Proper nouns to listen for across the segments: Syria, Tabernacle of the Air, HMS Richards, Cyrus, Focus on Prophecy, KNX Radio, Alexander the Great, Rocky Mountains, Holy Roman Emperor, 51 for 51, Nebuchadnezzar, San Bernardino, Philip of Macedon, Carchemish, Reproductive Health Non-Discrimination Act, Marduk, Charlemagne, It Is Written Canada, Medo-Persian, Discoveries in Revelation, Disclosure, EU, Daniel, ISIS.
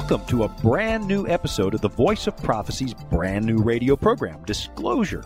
Welcome to a brand new episode of the Voice of Prophecy's brand new radio program, Disclosure.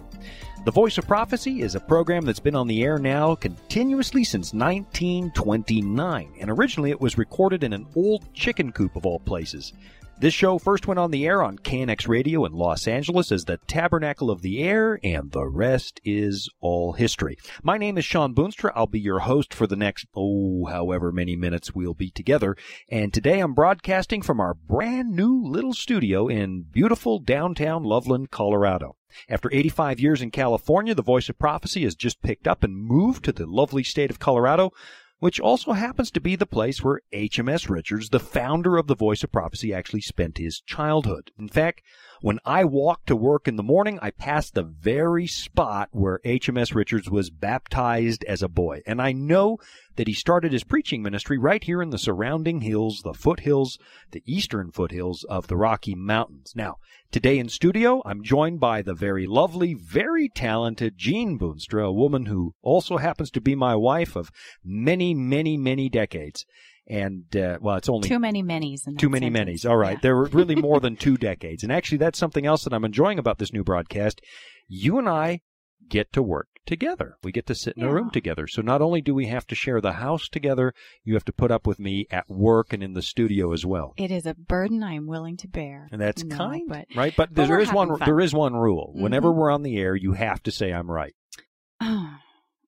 The Voice of Prophecy is a program that's been on the air now continuously since 1929, and originally it was recorded in an old chicken coop of all places. This show first went on the air on KNX Radio in Los Angeles as the Tabernacle of the Air, and the rest is all history. My name is Shawn Boonstra. I'll be your host for the next, however many minutes we'll be together. And today I'm broadcasting from our brand new little studio in beautiful downtown Loveland, Colorado. After 85 years in California, the Voice of Prophecy has just picked up and moved to the lovely state of Colorado, which also happens to be the place where HMS Richards, the founder of the Voice of Prophecy, actually spent his childhood. In fact, when I walked to work in the morning, I passed the very spot where HMS Richards was baptized as a boy. And I know that he started his preaching ministry right here in the surrounding hills, the foothills, the eastern foothills of the Rocky Mountains. Now, today in studio, I'm joined by the very lovely, very talented Jean Boonstra, a woman who also happens to be my wife of many decades. And, well, it's only... Too many minis. All right. Yeah. There were really more than 2 decades. And actually, that's something else that I'm enjoying about this new broadcast. You and I get to work together. We get to sit in a room together. So not only do we have to share the house together, you have to put up with me at work and in the studio as well. It is a burden I am willing to bear. And that's kind, right? But there is one rule. Mm-hmm. Whenever we're on the air, you have to say I'm right. Oh,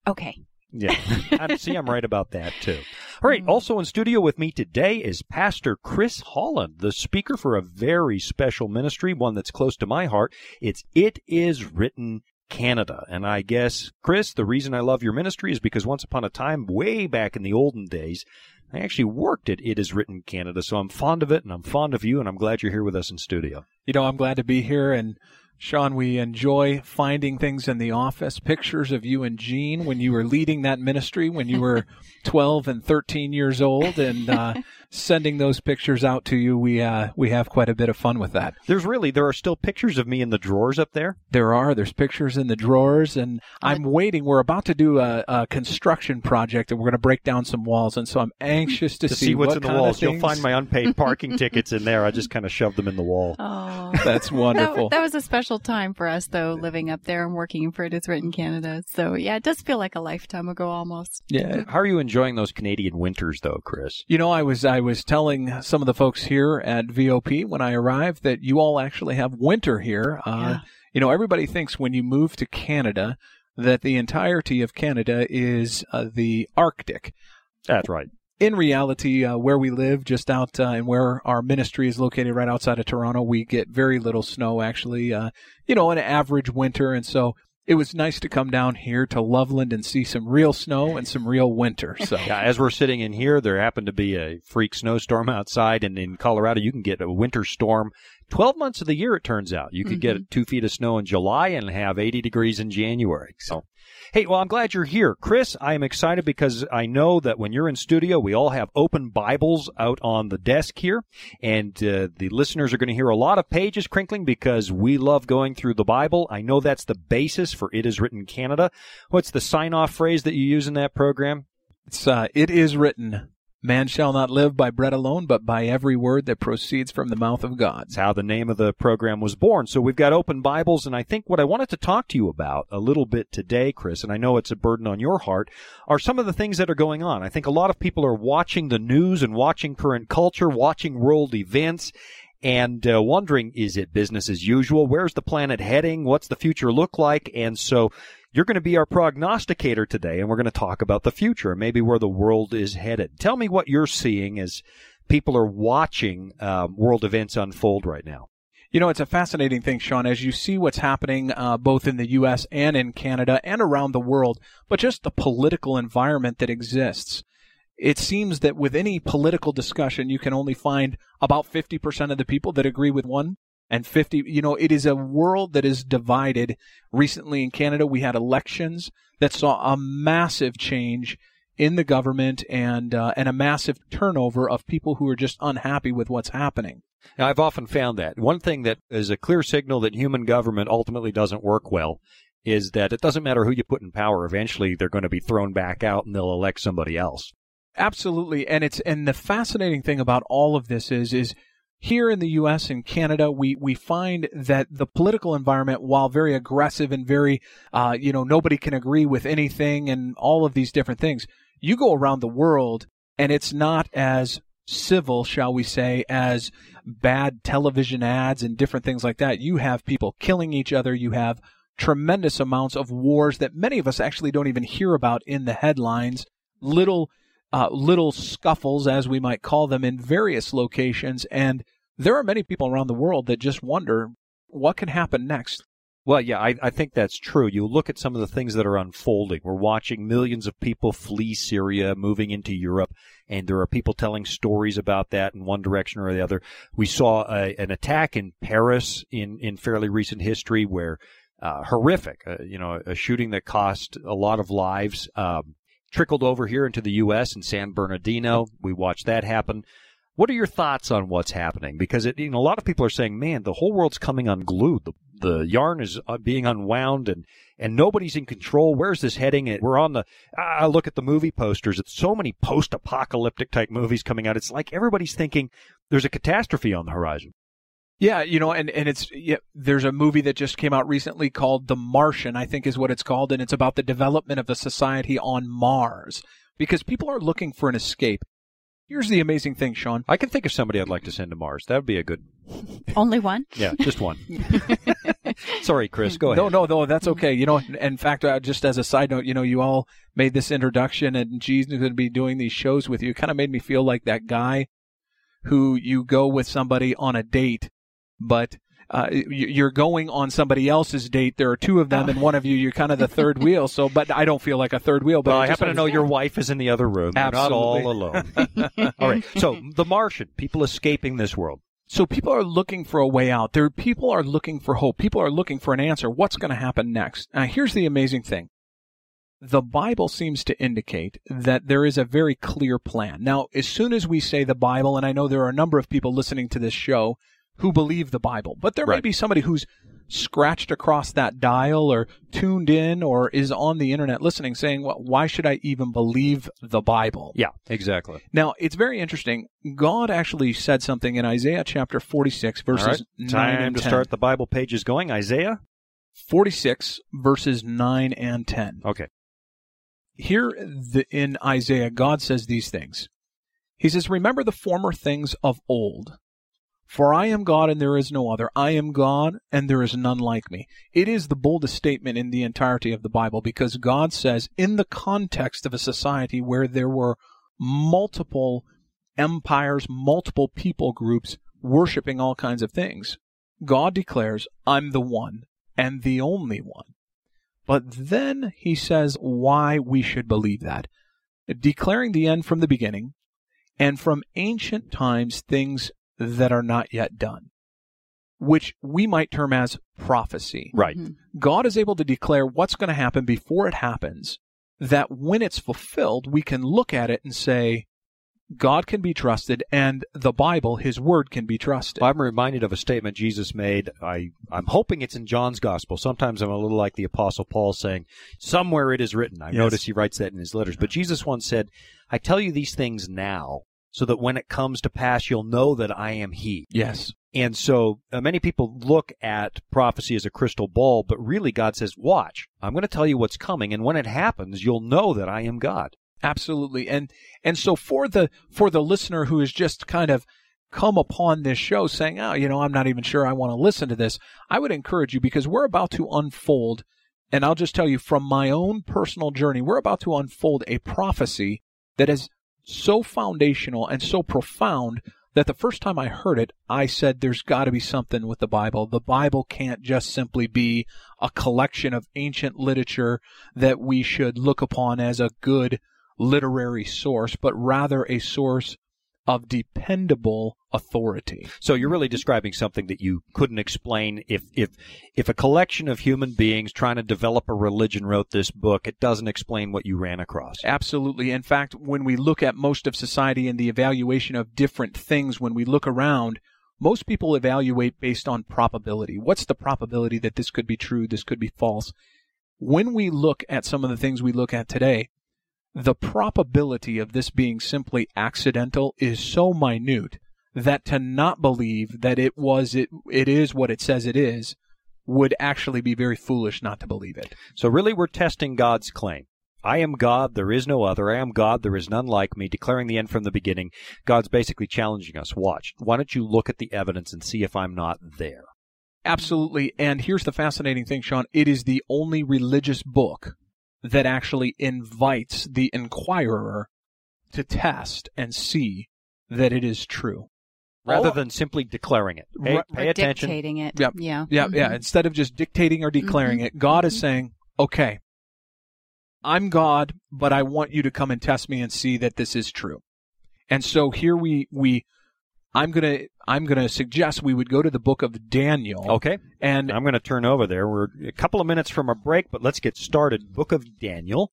okay. Yeah, I'm right about that, too. All right, also in studio with me today is Pastor Chris Holland, the speaker for a very special ministry, one that's close to my heart. It's It Is Written Canada. And I guess, Chris, the reason I love your ministry is because once upon a time, way back in the olden days, I actually worked at It Is Written Canada, so I'm fond of it, and I'm fond of you, and I'm glad you're here with us in studio. You know, I'm glad to be here, and Shawn, we enjoy finding things in the office, pictures of you and Jean when you were leading that ministry when you were 12 and 13 years old, and sending those pictures out to you. We have quite a bit of fun with that. There are still pictures of me in the drawers up there? There are. There's pictures in the drawers, and I'm waiting. We're about to do a construction project, and we're going to break down some walls, and so I'm anxious to see what's in the walls. You'll find my unpaid parking tickets in there. I just kind of shoved them in the wall. Oh, that's wonderful. That was a special time for us, though, living up there and working for It Is Written Canada. So, yeah, it does feel like a lifetime ago almost. Yeah. How are you enjoying those Canadian winters, though, Chris? You know, I was telling some of the folks here at VOP when I arrived that you all actually have winter here. Yeah. You know, everybody thinks when you move to Canada that the entirety of Canada is the Arctic. That's right. In reality, where we live, just out and where our ministry is located right outside of Toronto, we get very little snow, actually, you know, an average winter. And so it was nice to come down here to Loveland and see some real snow and some real winter. So, yeah, as we're sitting in here, there happened to be a freak snowstorm outside. And in Colorado, you can get a winter storm 12 months of the year, it turns out. You could get 2 feet of snow in July and have 80 degrees in January. So. Hey, well, I'm glad you're here. Chris, I am excited because I know that when you're in studio, we all have open Bibles out on the desk here, and the listeners are going to hear a lot of pages crinkling because we love going through the Bible. I know that's the basis for It Is Written Canada. What's the sign-off phrase that you use in that program? It's, it is written. Man shall not live by bread alone, but by every word that proceeds from the mouth of God. That's how the name of the program was born. So we've got open Bibles, and I think what I wanted to talk to you about a little bit today, Chris, and I know it's a burden on your heart, are some of the things that are going on. I think a lot of people are watching the news and watching current culture, watching world events, and wondering, is it business as usual? Where's the planet heading? What's the future look like? And so you're going to be our prognosticator today, and we're going to talk about the future, maybe where the world is headed. Tell me what you're seeing as people are watching world events unfold right now. You know, it's a fascinating thing, Shawn, as you see what's happening both in the U.S. and in Canada and around the world, but just the political environment that exists. It seems that with any political discussion, you can only find about 50% of the people that agree with one. And 50, you know, it is a world that is divided. Recently in Canada, we had elections that saw a massive change in the government and a massive turnover of people who are just unhappy with what's happening. Now, I've often found that. One thing that is a clear signal that human government ultimately doesn't work well is that it doesn't matter who you put in power. Eventually, they're going to be thrown back out and they'll elect somebody else. Absolutely. And the fascinating thing about all of this is Here in the U.S. and Canada, we find that the political environment, while very aggressive and very, nobody can agree with anything and all of these different things, you go around the world and it's not as civil, shall we say, as bad television ads and different things like that. You have people killing each other. You have tremendous amounts of wars that many of us actually don't even hear about in the headlines, little scuffles, as we might call them, in various locations. And there are many people around the world that just wonder what can happen next. Well, yeah, I think that's true. You look at some of the things that are unfolding. We're watching millions of people flee Syria, moving into Europe, and there are people telling stories about that in one direction or the other. We saw an attack in Paris in fairly recent history where horrific, a shooting that cost a lot of lives, trickled over here into the U.S. in San Bernardino. We watched that happen. What are your thoughts on what's happening? Because a lot of people are saying, man, the whole world's coming unglued. The yarn is being unwound, and nobody's in control. Where's this heading? We're on I look at the movie posters. It's so many post-apocalyptic type movies coming out. It's like everybody's thinking there's a catastrophe on the horizon. Yeah, there's a movie that just came out recently called The Martian, I think is what it's called, and it's about the development of a society on Mars because people are looking for an escape. Here's the amazing thing, Sean. I can think of somebody I'd like to send to Mars. That would be a good... Only one? Yeah, just one. Sorry, Chris, go ahead. No, that's okay. In fact, just as a side note, you all made this introduction, and Jesus is going to be doing these shows with you. It kind of made me feel like that guy who you go with somebody on a date, but you're going on somebody else's date. There are two of them, and one of you're kind of the third wheel. So, but I don't feel like a third wheel. But well, I happen to know your wife is in the other room. Absolutely. You're not all alone. All right. So, The Martian, people escaping this world. So people are looking for a way out. People are looking for hope. People are looking for an answer. What's going to happen next? Now, here's the amazing thing. The Bible seems to indicate that there is a very clear plan. Now, as soon as we say the Bible, and I know there are a number of people listening to this show who believe the Bible, but there Right. may be somebody who's scratched across that dial or tuned in or is on the internet listening saying, well, why should I even believe the Bible? Yeah, exactly. Now, it's very interesting. God actually said something in Isaiah chapter 46, verses All right. 9 Time and 10. To start the Bible pages going. Isaiah? 46, verses 9 and 10. Okay. Here in Isaiah, God says these things. He says, remember the former things of old. For I am God and there is no other. I am God and there is none like me. It is the boldest statement in the entirety of the Bible because God says in the context of a society where there were multiple empires, multiple people groups worshiping all kinds of things, God declares, I'm the one and the only one. But then he says why we should believe that. Declaring the end from the beginning and from ancient times things that are not yet done, which we might term as prophecy. Right. Mm-hmm. God is able to declare what's going to happen before it happens, that when it's fulfilled, we can look at it and say, God can be trusted, and the Bible, His Word, can be trusted. Well, I'm reminded of a statement Jesus made. I'm hoping it's in John's Gospel. Sometimes I'm a little like the Apostle Paul saying, somewhere it is written. I notice he writes that in his letters. But Jesus once said, I tell you these things now, so that when it comes to pass, you'll know that I am He. Yes. And so many people look at prophecy as a crystal ball, but really God says, watch, I'm going to tell you what's coming, and when it happens, you'll know that I am God. Absolutely. And so for the listener who has just kind of come upon this show saying, I'm not even sure I want to listen to this, I would encourage you because we're about to unfold, and I'll just tell you from my own personal journey, we're about to unfold a prophecy that is so foundational and so profound that the first time I heard it, I said, there's got to be something with the Bible. The Bible can't just simply be a collection of ancient literature that we should look upon as a good literary source, but rather a source of dependable authority. So you're really describing something that you couldn't explain. If a collection of human beings trying to develop a religion wrote this book, it doesn't explain what you ran across. Absolutely. In fact, when we look at most of society and the evaluation of different things, when we look around, most people evaluate based on probability. What's the probability that this could be true, this could be false? When we look at some of the things we look at today, the probability of this being simply accidental is so minute that to not believe that it is what it says it is would actually be very foolish not to believe it. So really we're testing God's claim. I am God, there is no other. I am God, there is none like me, declaring the end from the beginning. God's basically challenging us. Watch. Why don't you look at the evidence and see if I'm not there? Absolutely. And here's the fascinating thing, Sean. It is the only religious book that actually invites the inquirer to test and see that it is true. Rather than simply declaring it. Pay attention. Dictating it. Yep. Yeah. Yeah. Mm-hmm. Yeah. Instead of just dictating or declaring it, God is saying, okay, I'm God, but I want you to come and test me and see that this is true. And so here I'm gonna suggest we would go to the book of Daniel. Okay. And I'm gonna turn over there. We're a couple of minutes from a break, but let's get started. Book of Daniel.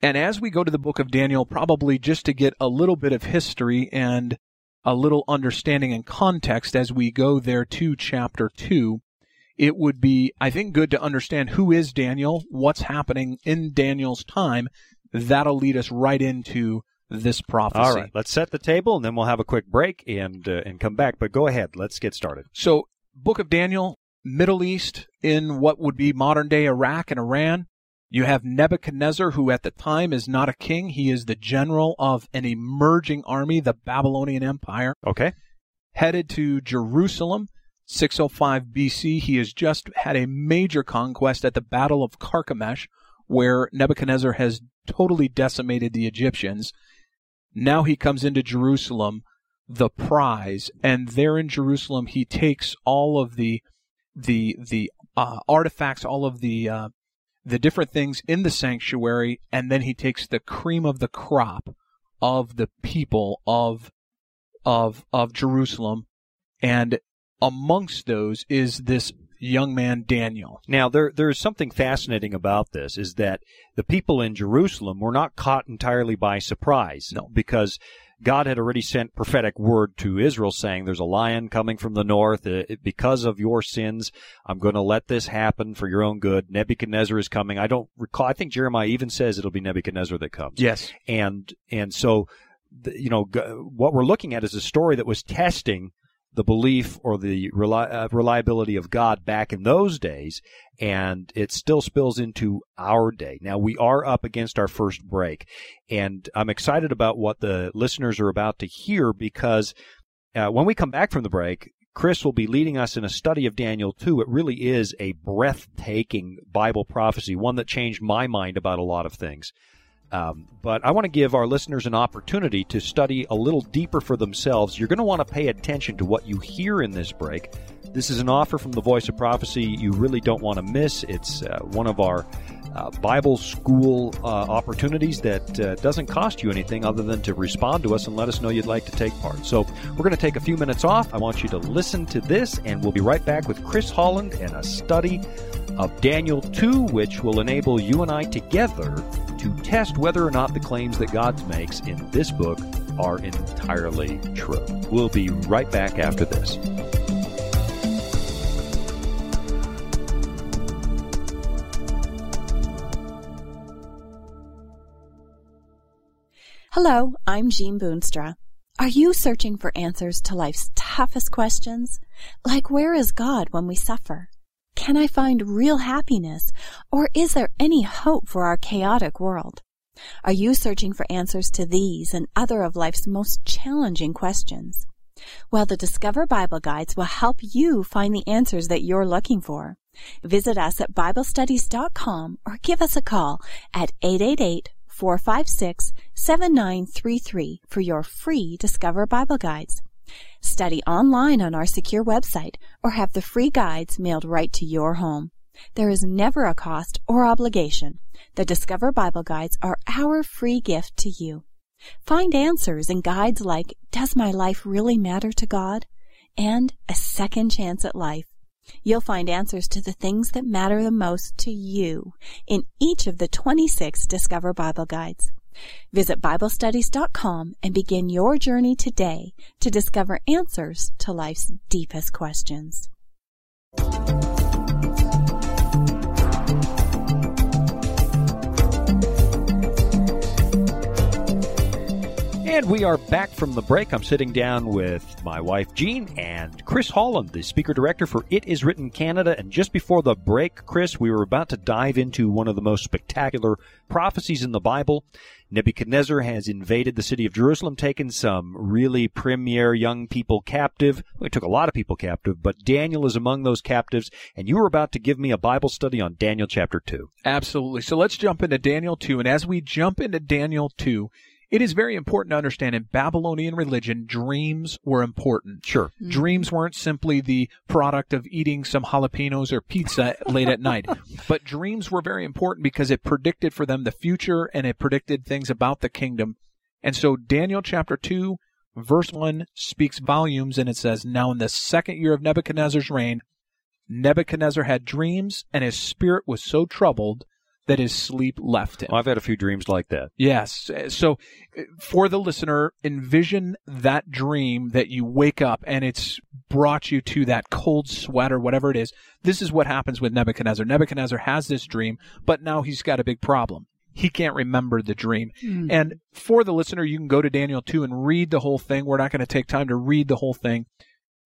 And as we go to the book of Daniel, probably just to get a little bit of history and a little understanding and context as we go there to chapter 2, it would be, I think, good to understand who is Daniel, what's happening in Daniel's time. That'll lead us right into this prophecy. All right, let's set the table, and then we'll have a quick break and come back. But go ahead, let's get started. So, Book of Daniel, Middle East, in what would be modern-day Iraq and Iran. You have Nebuchadnezzar, who at the time is not a king. He is the general of an emerging army, the Babylonian Empire. Okay. Headed to Jerusalem, 605 BC. He has just had a major conquest at the Battle of Carchemish, where Nebuchadnezzar has totally decimated the Egyptians. Now he comes into Jerusalem, the prize, and there in Jerusalem he takes all of the artifacts, all of the different things in the sanctuary, and then he takes the cream of the crop of the people of Jerusalem, and amongst those is this young man Daniel. Now, there's something fascinating about this, is that the people in Jerusalem were not caught entirely by surprise. No. Because God had already sent prophetic word to Israel saying, there's a lion coming from the north. Because of your sins, I'm going to let this happen for your own good. Nebuchadnezzar is coming. I don't recall. I think Jeremiah even says it'll be Nebuchadnezzar that comes. Yes. And so, you know, what we're looking at is a story that was testing the belief or the reliability of God back in those days, and it still spills into our day. Now, we are up against our first break, and I'm excited about what the listeners are about to hear, because when we come back from the break, Chris will be leading us in a study of Daniel 2. It really is a breathtaking Bible prophecy, one that changed my mind about a lot of things. But I want to give our listeners an opportunity to study a little deeper for themselves. You're going to want to pay attention to what you hear in this break. This is an offer from the Voice of Prophecy you really don't want to miss. It's one of our Bible school opportunities that doesn't cost you anything other than to respond to us and let us know you'd like to take part. So we're going to take a few minutes off. I want you to listen to this, and we'll be right back with Chris Holland and a study of Daniel 2, which will enable you and I together to test whether or not the claims that God makes in this book are entirely true. We'll be right back after this. Hello, I'm Jean Boonstra. Are you searching for answers to life's toughest questions? Like, where is God when we suffer? Can I find real happiness? Or is there any hope for our chaotic world? Are you searching for answers to these and other of life's most challenging questions? Well, the Discover Bible Guides will help you find the answers that you're looking for. Visit us at BibleStudies.com or give us a call at 888-456-7933 for your free Discover Bible Guides. Study online on our secure website or have the free guides mailed right to your home. There is never a cost or obligation. The Discover Bible Guides are our free gift to you. Find answers in guides like Does My Life Really Matter to God? And A Second Chance at Life. You'll find answers to the things that matter the most to you in each of the 26 Discover Bible Guides. Visit BibleStudies.com and begin your journey today to discover answers to life's deepest questions. And we are back from the break. I'm sitting down with my wife, Jean, and Chris Holland, the speaker-director for It Is Written Canada. And just before the break, Chris, we were about to dive into one of the most spectacular prophecies in the Bible. Nebuchadnezzar has invaded the city of Jerusalem, taken some really premier young people captive. Well, he took a lot of people captive, but Daniel is among those captives. And you were about to give me a Bible study on Daniel chapter 2. Absolutely. So let's jump into Daniel 2. And as we jump into Daniel 2, it is very important to understand in Babylonian religion, dreams were important. Sure. Mm-hmm. Dreams weren't simply the product of eating some jalapenos or pizza late at night. But dreams were very important because it predicted for them the future and it predicted things about the kingdom. And so Daniel chapter 2, verse 1 speaks volumes, and it says, "Now in the second year of Nebuchadnezzar's reign, Nebuchadnezzar had dreams, and his spirit was so troubled that his sleep left him." Well, I've had a few dreams like that. Yes. So for the listener, envision that dream that you wake up and it's brought you to that cold sweat or whatever it is. This is what happens with Nebuchadnezzar. Nebuchadnezzar has this dream, but now he's got a big problem. He can't remember the dream. Mm. And for the listener, you can go to Daniel 2 and read the whole thing. We're not going to take time to read the whole thing.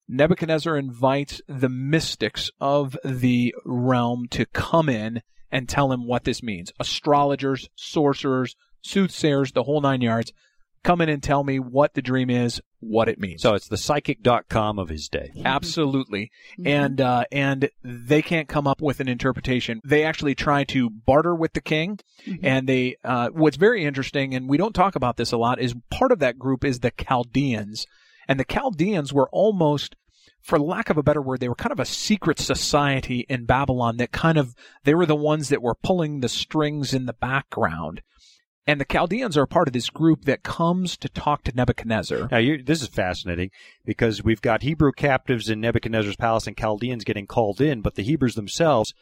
Nebuchadnezzar invites the mystics of the realm to come in and tell him what this means. Astrologers, sorcerers, soothsayers, the whole nine yards, come in and tell me what the dream is, what it means. So it's the psychic.com of his day. Absolutely. Mm-hmm. And they can't come up with an interpretation. They actually try to barter with the king. Mm-hmm. And they what's very interesting, and we don't talk about this a lot, is part of that group is the Chaldeans. And the Chaldeans were almost, for lack of a better word, they were kind of a secret society in Babylon that kind of, they were the ones that were pulling the strings in the background. And the Chaldeans are part of this group that comes to talk to Nebuchadnezzar. Now, this is fascinating because we've got Hebrew captives in Nebuchadnezzar's palace and Chaldeans getting called in, but the Hebrews themselves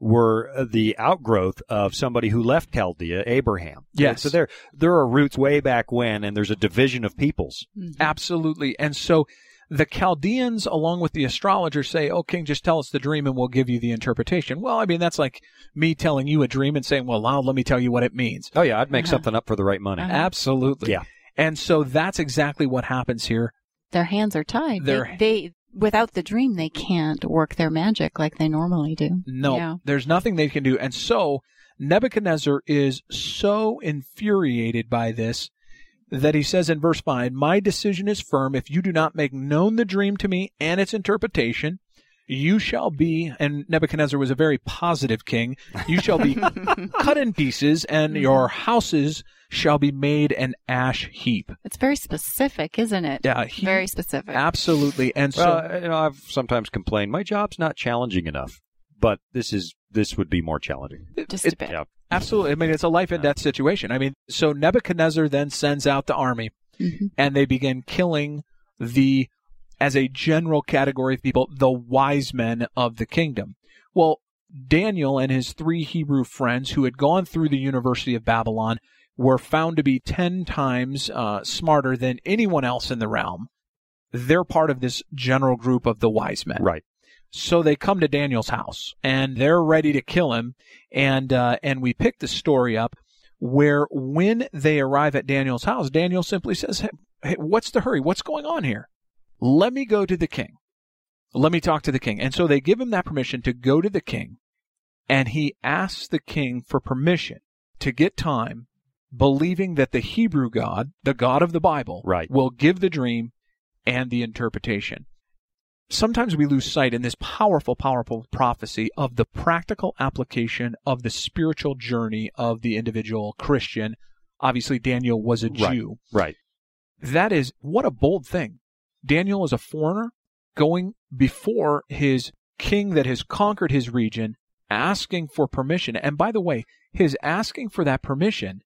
were the outgrowth of somebody who left Chaldea, Abraham. Yes. So there are roots way back when, and there's a division of peoples. Mm-hmm. Absolutely. And so the Chaldeans, along with the astrologers, say, "Oh, king, just tell us the dream and we'll give you the interpretation." Well, I mean, that's like me telling you a dream and saying, "Well, now let me tell you what it means." Oh, yeah, I'd make something up for the right money. Absolutely. Yeah. And so that's exactly what happens here. Their hands are tied. They without the dream, they can't work their magic like they normally do. No, yeah. There's nothing they can do. And so Nebuchadnezzar is so infuriated by this that he says in verse 5, "My decision is firm. If you do not make known the dream to me and its interpretation, you shall be," and Nebuchadnezzar was a very positive king, "you shall be cut in pieces, and your houses shall be made an ash heap." It's very specific, isn't it? Yeah. Very specific. Absolutely. And so, I've sometimes complained, my job's not challenging enough, but this would be more challenging. Just a bit. Yeah. Absolutely. I mean, it's a life and death situation. I mean, so Nebuchadnezzar then sends out the army, mm-hmm. and they begin killing the, as a general category of people, the wise men of the kingdom. Well, Daniel and his three Hebrew friends who had gone through the University of Babylon were found to be 10 times smarter than anyone else in the realm. They're part of this general group of the wise men. Right. So they come to Daniel's house, and they're ready to kill him, and we pick the story up where when they arrive at Daniel's house, Daniel simply says, hey, what's the hurry? What's going on here? Let me go to the king. Let me talk to the king. And so they give him that permission to go to the king, and he asks the king for permission to get time, believing that the Hebrew God, the God of the Bible, right, will give the dream and the interpretation. Sometimes we lose sight in this powerful, powerful prophecy of the practical application of the spiritual journey of the individual Christian. Obviously, Daniel was a Jew. Right. That is, what a bold thing. Daniel is a foreigner going before his king that has conquered his region, asking for permission. And by the way, his asking for that permission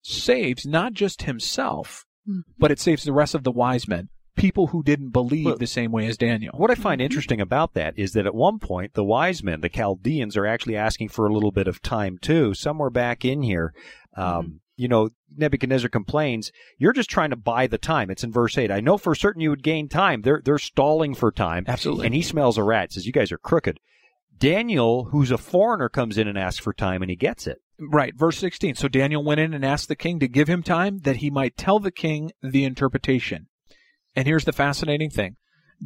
saves not just himself, but it saves the rest of the wise men. People who didn't believe the same way as Daniel. What I find interesting about that is that at one point, the wise men, the Chaldeans, are actually asking for a little bit of time, too. Somewhere back in here, you know, Nebuchadnezzar complains, you're just trying to buy the time. It's in verse 8. I know for certain you would gain time. They're stalling for time. Absolutely. And he smells a rat, says, you guys are crooked. Daniel, who's a foreigner, comes in and asks for time, and he gets it. Right. Verse 16. So Daniel went in and asked the king to give him time that he might tell the king the interpretation. And here's the fascinating thing.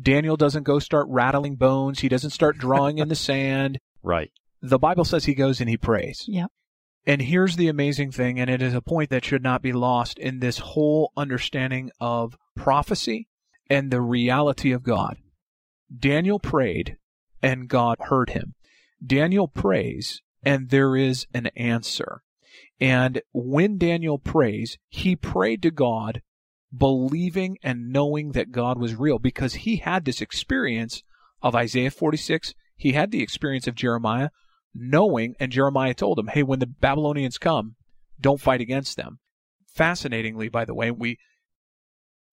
Daniel doesn't go start rattling bones. He doesn't start drawing in the sand. Right. The Bible says he goes and he prays. Yep. And here's the amazing thing, and it is a point that should not be lost in this whole understanding of prophecy and the reality of God. Daniel prayed, and God heard him. Daniel prays, and there is an answer. And when Daniel prays, he prayed to God, believing and knowing that God was real, because he had this experience of Isaiah 46. He had the experience of Jeremiah, knowing, and Jeremiah told him, hey, when the Babylonians come, don't fight against them. Fascinatingly, by the way,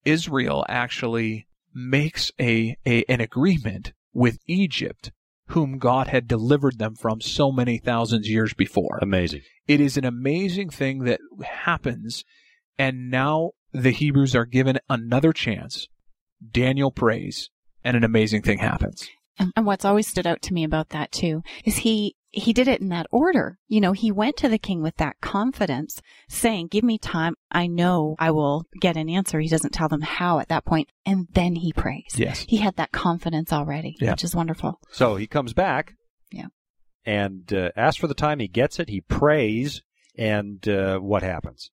Israel actually makes an agreement with Egypt, whom God had delivered them from so many thousands of years before. Amazing. It is an amazing thing that happens, and now the Hebrews are given another chance. Daniel prays, and an amazing thing happens. And what's always stood out to me about that, too, is he did it in that order. You know, he went to the king with that confidence, saying, give me time. I know I will get an answer. He doesn't tell them how at that point. And then he prays. Yes. He had that confidence already, yeah, which is wonderful. So he comes back, yeah, and asks for the time. He gets it. He prays. And what happens?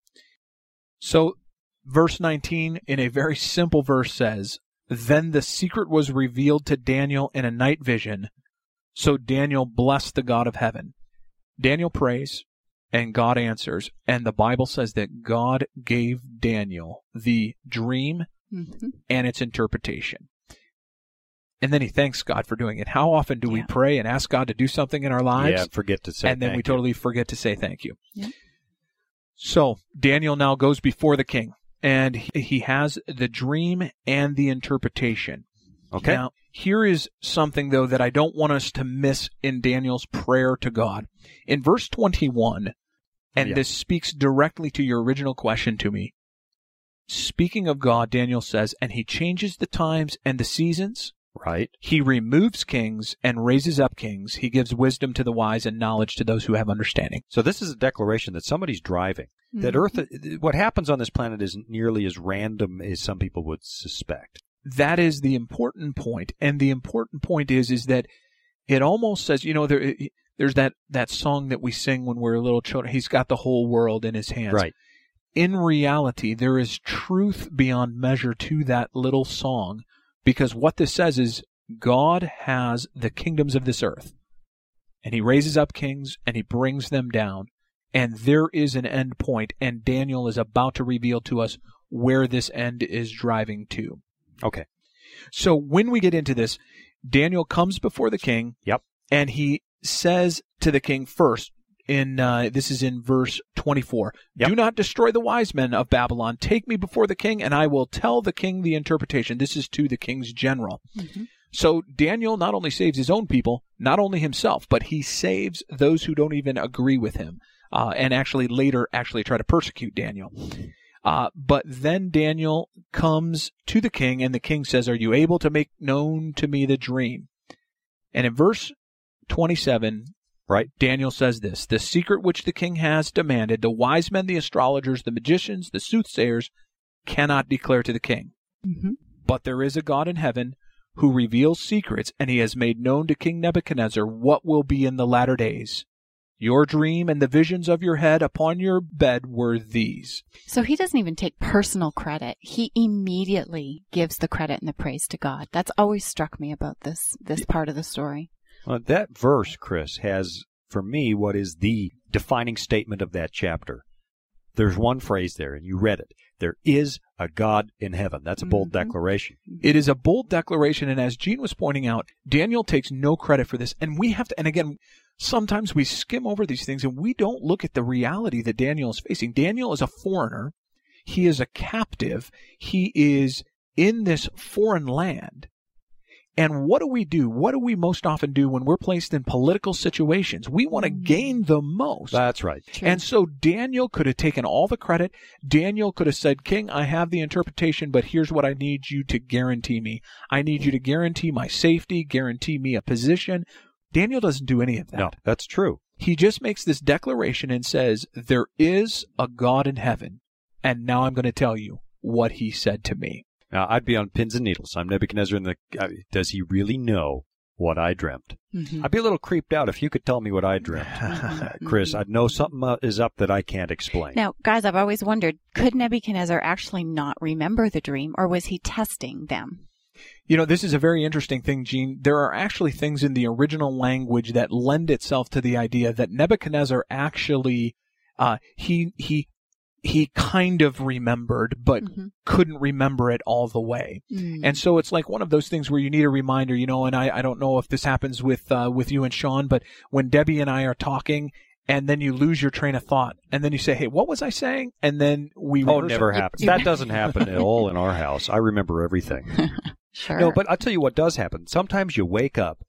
So verse 19, in a very simple verse, says, then the secret was revealed to Daniel in a night vision. So Daniel blessed the God of heaven. Daniel prays, and God answers. And the Bible says that God gave Daniel the dream and its interpretation. And then he thanks God for doing it. How often do we pray and ask God to do something in our lives? Yeah, forget to say thank you. And then we totally forget to say thank you. Yeah. So Daniel now goes before the king. And he has the dream and the interpretation. Okay. Now, here is something, though, that I don't want us to miss in Daniel's prayer to God. In verse 21, and this speaks directly to your original question to me. Speaking of God, Daniel says, and he changes the times and the seasons. Right. He removes kings and raises up kings. He gives wisdom to the wise and knowledge to those who have understanding. So this is a declaration that somebody's driving. That Earth, what happens on this planet isn't nearly as random as some people would suspect. That is the important point. And the important point is that it almost says, you know, there's that song that we sing when we're little children. He's got the whole world in his hands. Right. In reality, there is truth beyond measure to that little song, because what this says is God has the kingdoms of this earth, and he raises up kings and he brings them down. And there is an end point, and Daniel is about to reveal to us where this end is driving to. Okay. So when we get into this, Daniel comes before the king, and he says to the king first, this is in verse 24, do not destroy the wise men of Babylon. Take me before the king, and I will tell the king the interpretation. This is to the king's general. Mm-hmm. So Daniel not only saves his own people, not only himself, but he saves those who don't even agree with him. And actually later try to persecute Daniel. But then Daniel comes to the king, and the king says, are you able to make known to me the dream? And in verse 27, Daniel says this, the secret which the king has demanded, the wise men, the astrologers, the magicians, the soothsayers cannot declare to the king. Mm-hmm. But there is a God in heaven who reveals secrets, and he has made known to King Nebuchadnezzar what will be in the latter days. Your dream and the visions of your head upon your bed were these. So he doesn't even take personal credit. He immediately gives the credit and the praise to God. That's always struck me about this part of the story. That verse, Chris, has, for me, what is the defining statement of that chapter. There's one phrase there, and you read it. There is a God in heaven. That's a bold declaration. It is a bold declaration, and as Jean was pointing out, Daniel takes no credit for this. And we have to, and again, sometimes we skim over these things and we don't look at the reality that Daniel is facing. Daniel is a foreigner. He is a captive. He is in this foreign land. And what do we do? What do we most often do when we're placed in political situations? We want to gain the most. That's right. True. And so Daniel could have taken all the credit. Daniel could have said, King, I have the interpretation, but here's what I need you to guarantee me. I need you to guarantee my safety, guarantee me a position. Daniel doesn't do any of that. No, that's true. He just makes this declaration and says, there is a God in heaven, and now I'm going to tell you what he said to me. Now, I'd be on pins and needles. I'm Nebuchadnezzar, and does he really know what I dreamt? Mm-hmm. I'd be a little creeped out if you could tell me what I dreamt. Chris, I'd know something is up that I can't explain. Now, guys, I've always wondered, could Nebuchadnezzar actually not remember the dream, or was he testing them? You know, this is a very interesting thing, Gene. There are actually things in the original language that lend itself to the idea that Nebuchadnezzar actually, he kind of remembered, but mm-hmm. couldn't remember it all the way. Mm. And so it's like one of those things where you need a reminder, you know, and I don't know if this happens with you and Sean, but when Debbie and I are talking, and then you lose your train of thought, and then you say, hey, what was I saying? And then we... Oh, never happens. That doesn't happen at all in our house. I remember everything. Sure. No, but I'll tell you what does happen. Sometimes you wake up,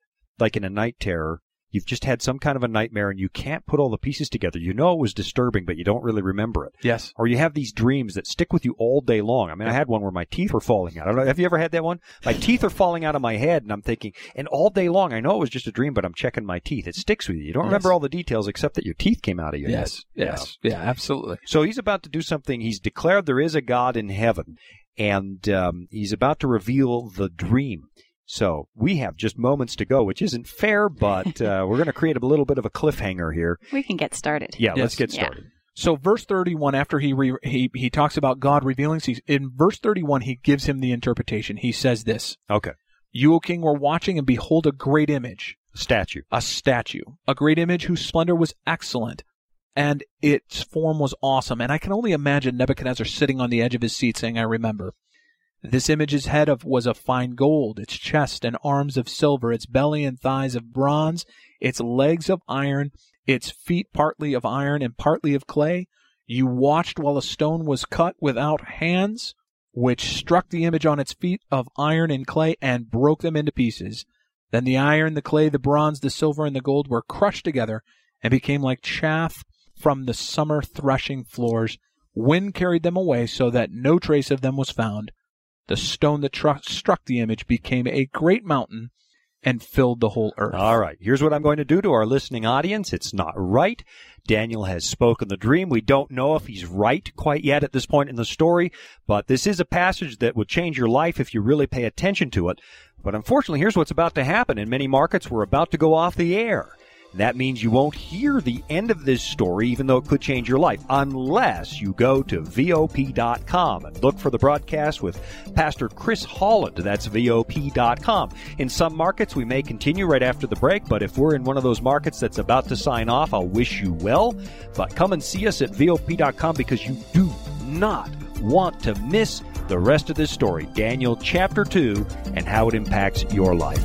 like in a night terror, you've just had some kind of a nightmare and you can't put all the pieces together. You know it was disturbing, but you don't really remember it. Yes. Or you have these dreams that stick with you all day long. I mean, I had one where my teeth were falling out. I don't know. Have you ever had that one? My teeth are falling out of my head, and I'm thinking, and all day long, I know it was just a dream, but I'm checking my teeth. It sticks with you. You don't remember all the details except that your teeth came out of your head. Yes. Yeah, absolutely. So he's about to do something. He's declared there is a God in heaven, and he's about to reveal the dream. So we have just moments to go, which isn't fair, but we're going to create a little bit of a cliffhanger here. We can get started. Yeah, yes. Let's get started. Yeah. So verse 31, after he talks about God revealing, in verse 31, he gives him the interpretation. He says this. Okay. You, O king, were watching, and behold, a great image. A statue. A great image whose splendor was excellent, and its form was awesome. And I can only imagine Nebuchadnezzar sitting on the edge of his seat saying, I remember. This image's head was of fine gold, its chest and arms of silver, its belly and thighs of bronze, its legs of iron, its feet partly of iron and partly of clay. You watched while a stone was cut without hands, which struck the image on its feet of iron and clay and broke them into pieces. Then the iron, the clay, the bronze, the silver, and the gold were crushed together and became like chaff from the summer threshing floors. Wind carried them away so that no trace of them was found. The stone that struck the image became a great mountain and filled the whole earth. All right. Here's what I'm going to do to our listening audience. It's not right. Daniel has spoken the dream. We don't know if he's right quite yet at this point in the story, but this is a passage that would change your life if you really pay attention to it. But unfortunately, here's what's about to happen. In many markets, we're about to go off the air. That means you won't hear the end of this story, even though it could change your life, unless you go to VOP.com and look for the broadcast with Pastor Chris Holland. That's VOP.com. In some markets, we may continue right after the break, but if we're in one of those markets that's about to sign off, I'll wish you well. But come and see us at VOP.com, because you do not want to miss the rest of this story, Daniel chapter 2, and how it impacts your life.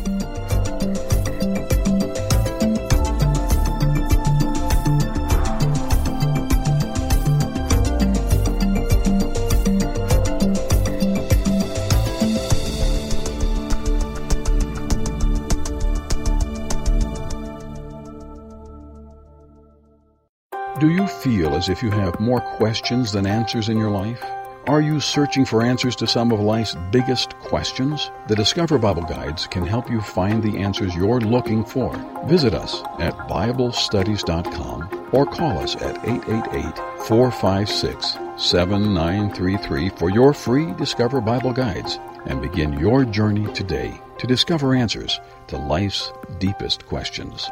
Do you feel as if you have more questions than answers in your life? Are you searching for answers to some of life's biggest questions? The Discover Bible Guides can help you find the answers you're looking for. Visit us at BibleStudies.com or call us at 888-456-7933 for your free Discover Bible Guides, and begin your journey today to discover answers to life's deepest questions.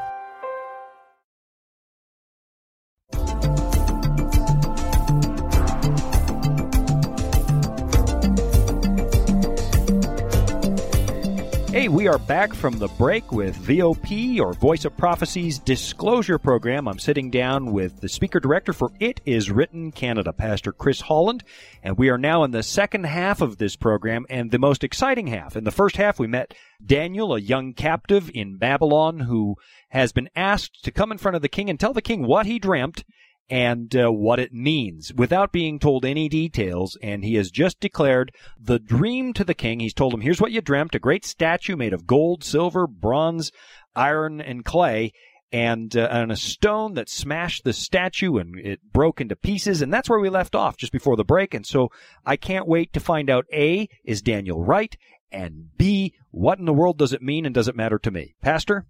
Hey, we are back from the break with VOP, or Voice of Prophecy's Disclosure program. I'm sitting down with the speaker director for It Is Written Canada, Pastor Chris Holland, and we are now in the second half of this program, and the most exciting half. In the first half, we met Daniel, a young captive in Babylon who has been asked to come in front of the king and tell the king what he dreamt and what it means, without being told any details. And he has just declared the dream to the king. He's told him, here's what you dreamt, a great statue made of gold, silver, bronze, iron, and clay, and a stone that smashed the statue, and it broke into pieces. And that's where we left off just before the break. And so I can't wait to find out, A, is Daniel right? And B, what in the world does it mean, and does it matter to me? Pastor?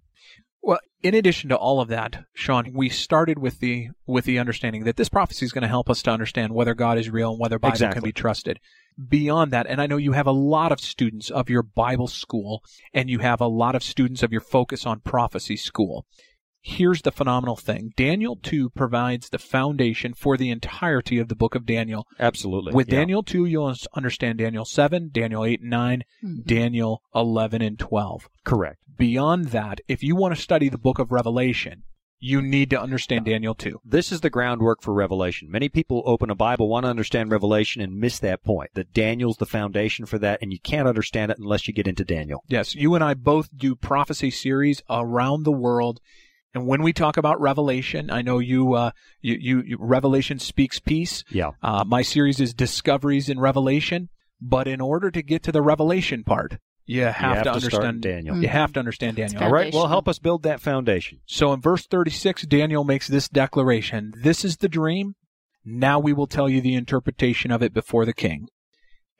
Well, in addition to all of that, Shawn, we started with the understanding that this prophecy is going to help us to understand whether God is real and whether Bible can be trusted. Beyond that, and I know you have a lot of students of your Bible school, and you have a lot of students of your Focus on Prophecy school. Here's the phenomenal thing. Daniel 2 provides the foundation for the entirety of the book of Daniel. Absolutely. With Daniel 2, you'll understand Daniel 7, Daniel 8 and 9, Daniel 11 and 12. Correct. Beyond that, if you want to study the book of Revelation, you need to understand Daniel 2. This is the groundwork for Revelation. Many people open a Bible, want to understand Revelation, and miss that point. That Daniel's the foundation for that, and you can't understand it unless you get into Daniel. Yes. You and I both do prophecy series around the world. And when we talk about Revelation, I know you, Revelation Speaks Peace. Yeah. My series is Discoveries in Revelation. But in order to get to the Revelation part, you have to understand Daniel. You have to understand Daniel. All right. Well, help us build that foundation. So in verse 36, Daniel makes this declaration. This is the dream. Now we will tell you the interpretation of it before the king.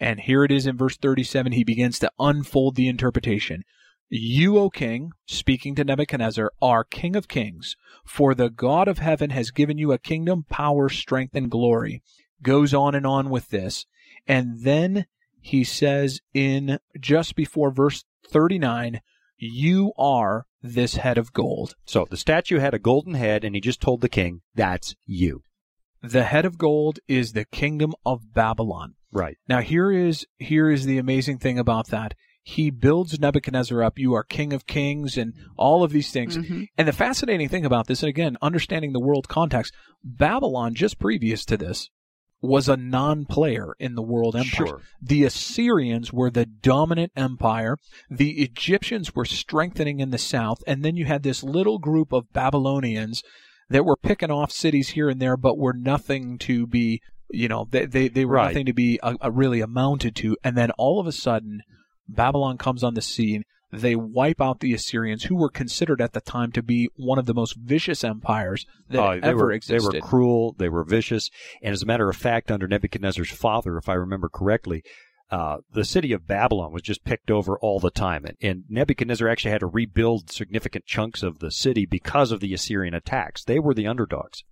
And here it is in verse 37. He begins to unfold the interpretation. You, O king, speaking to Nebuchadnezzar, are king of kings, for the God of heaven has given you a kingdom, power, strength, and glory. Goes on and on with this. And then he says in just before verse 39, you are this head of gold. So the statue had a golden head, and he just told the king, that's you. The head of gold is the kingdom of Babylon. Right. Now here is the amazing thing about that. He builds Nebuchadnezzar up. You are king of kings and all of these things. And the fascinating thing about this, and again, understanding the world context, Babylon, just previous to this, was a non-player in the world empire. Sure. The Assyrians were the dominant empire. The Egyptians were strengthening in the south. And then you had this little group of Babylonians that were picking off cities here and there, but were nothing to be, you know, they were nothing to be really amounted to. And then all of a sudden, Babylon comes on the scene. They wipe out the Assyrians, who were considered at the time to be one of the most vicious empires that ever existed. They were cruel. They were vicious. And as a matter of fact, under Nebuchadnezzar's father, if I remember correctly, the city of Babylon was just picked over all the time. And Nebuchadnezzar actually had to rebuild significant chunks of the city because of the Assyrian attacks. They were the underdogs.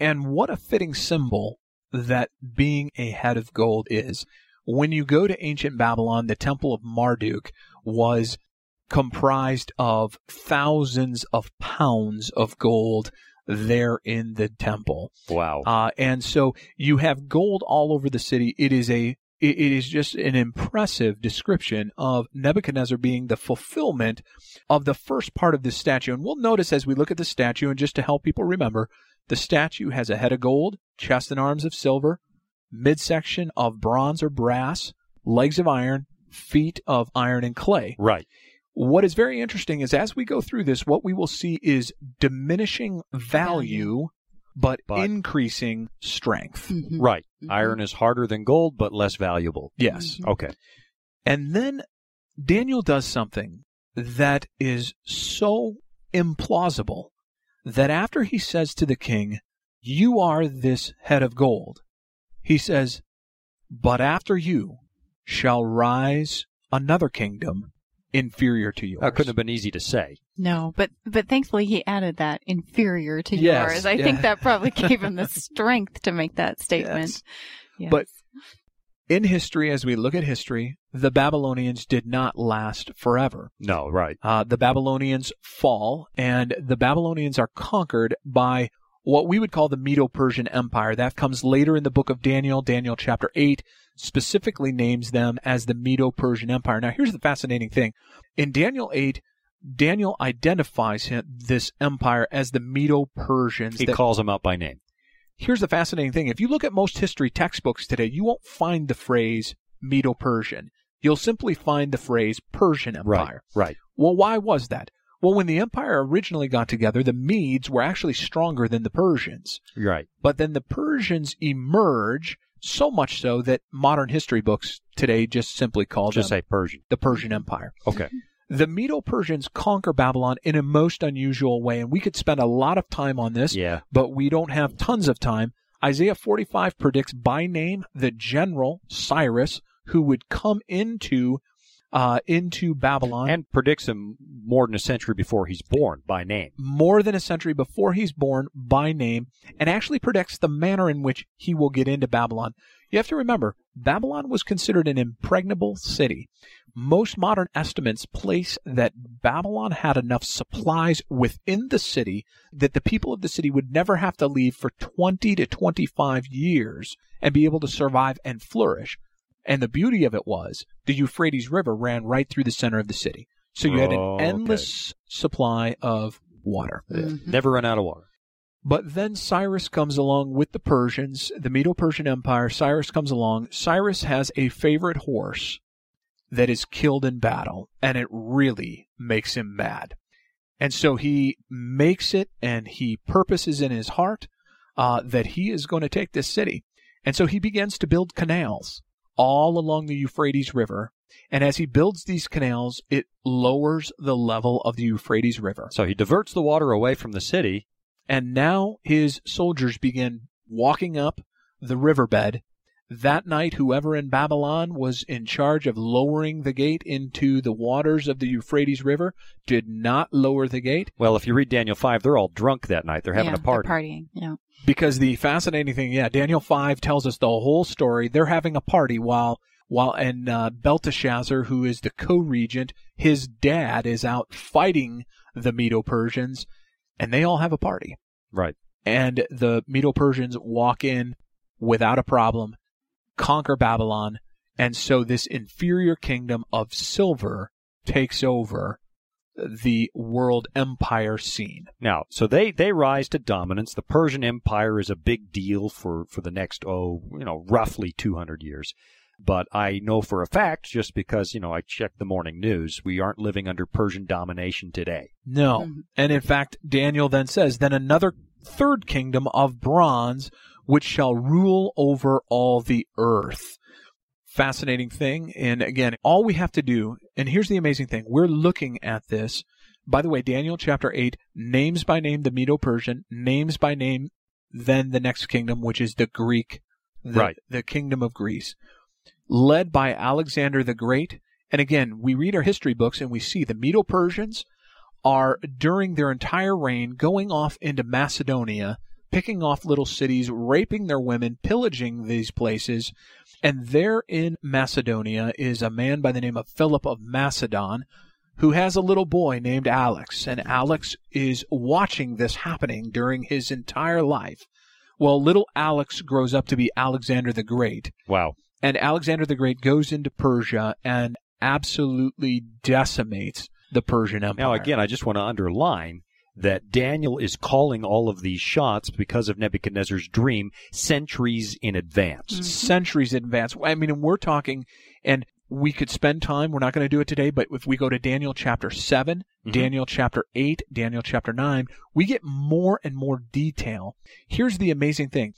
And what a fitting symbol that being a head of gold is. When you go to ancient Babylon, the temple of Marduk was comprised of thousands of pounds of gold there in the temple. Wow. And so you have gold all over the city. It is just an impressive description of Nebuchadnezzar being the fulfillment of the first part of this statue. And we'll notice as we look at the statue, and just to help people remember, the statue has a head of gold, chest and arms of silver, midsection of bronze or brass, legs of iron, feet of iron and clay. Right. What is very interesting is as we go through this, what we will see is diminishing value, but increasing strength. Right. Iron is harder than gold, but less valuable. Yes. Okay. And then Daniel does something that is so implausible that after he says to the king, you are this head of gold, he says, but after you shall rise another kingdom inferior to yours. That couldn't have been easy to say. No, but thankfully he added that inferior to yours. I think that probably gave him the strength to make that statement. Yes. Yes. But in history, as we look at history, the Babylonians did not last forever. No, right. The Babylonians fall, and the Babylonians are conquered by what we would call the Medo-Persian Empire. That comes later in the book of Daniel. Daniel chapter 8 specifically names them as the Medo-Persian Empire. Now, here's the fascinating thing. In Daniel 8, Daniel identifies this empire as the Medo-Persians. He calls them out by name. Here's the fascinating thing. If you look at most history textbooks today, you won't find the phrase Medo-Persian. You'll simply find the phrase Persian Empire. Right. Well, why was that? Well, when the empire originally got together, the Medes were actually stronger than the Persians. Right. But then the Persians emerge, so much so that modern history books today just simply call them Persian. The Persian Empire. Okay. The Medo-Persians conquer Babylon in a most unusual way, and we could spend a lot of time on this, but we don't have tons of time. Isaiah 45 predicts by name the general, Cyrus, who would come into into Babylon. And predicts him more than a century before he's born by name. More than a century before he's born by name, and actually predicts the manner in which he will get into Babylon. You have to remember, Babylon was considered an impregnable city. Most modern estimates place that Babylon had enough supplies within the city that the people of the city would never have to leave for 20 to 25 years and be able to survive and flourish. And the beauty of it was the Euphrates River ran right through the center of the city. So you had an endless supply of water. Never run out of water. But then Cyrus comes along with the Persians, the Medo-Persian Empire. Cyrus comes along. Cyrus has a favorite horse that is killed in battle, and it really makes him mad. And so he makes it, and he purposes in his heart that he is going to take this city. And so he begins to build canals all along the Euphrates River. And as he builds these canals, it lowers the level of the Euphrates River. So he diverts the water away from the city. And now his soldiers begin walking up the riverbed. That night, whoever in Babylon was in charge of lowering the gate into the waters of the Euphrates River did not lower the gate. Well, if you read Daniel 5, they're all drunk that night. They're having a party. They're partying, Because the fascinating thing, Daniel 5 tells us the whole story. They're having a party while Belteshazzar, who is the co-regent, his dad is out fighting the Medo-Persians, and they all have a party. Right. And the Medo-Persians walk in without a problem, conquer Babylon, and so this inferior kingdom of silver takes over the world empire scene. Now, so they rise to dominance. The Persian Empire is a big deal for the next, roughly 200 years. But I know for a fact, just because, I checked the morning news, we aren't living under Persian domination today. No. And in fact, Daniel then says, then another third kingdom of bronze, which shall rule over all the earth. Fascinating thing. And again, all we have to do, and here's the amazing thing, we're looking at this. By the way, Daniel chapter 8, names by name the Medo-Persian, names by name then the next kingdom, which is the Greek, the kingdom of Greece, led by Alexander the Great. And again, we read our history books and we see the Medo-Persians are, during their entire reign, going off into Macedonia, picking off little cities, raping their women, pillaging these places. And there in Macedonia is a man by the name of Philip of Macedon, who has a little boy named Alex. And Alex is watching this happening during his entire life. Well, little Alex grows up to be Alexander the Great. Wow. And Alexander the Great goes into Persia and absolutely decimates the Persian Empire. Now, again, I just want to underline that Daniel is calling all of these shots because of Nebuchadnezzar's dream centuries in advance. Mm-hmm. Centuries in advance. I mean, we're talking, and we could spend time. We're not going to do it today, but if we go to Daniel chapter 7, mm-hmm. Daniel chapter 8, Daniel chapter 9, we get more and more detail. Here's the amazing thing.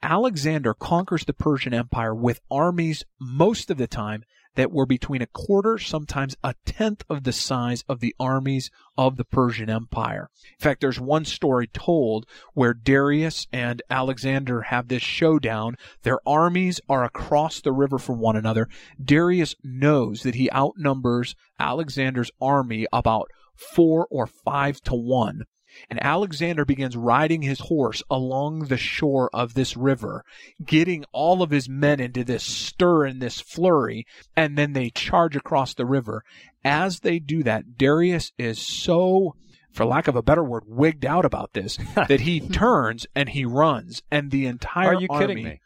Alexander conquers the Persian Empire with armies most of the time that were between a quarter, sometimes a tenth of the size of the armies of the Persian Empire. In fact, there's one story told where Darius and Alexander have this showdown. Their armies are across the river from one another. Darius knows that he outnumbers Alexander's army about 4 or 5 to 1. And Alexander begins riding his horse along the shore of this river, getting all of his men into this stir and this flurry, and then they charge across the river. As they do that, Darius is so, for lack of a better word, wigged out about this, that he turns and he runs, and the entire army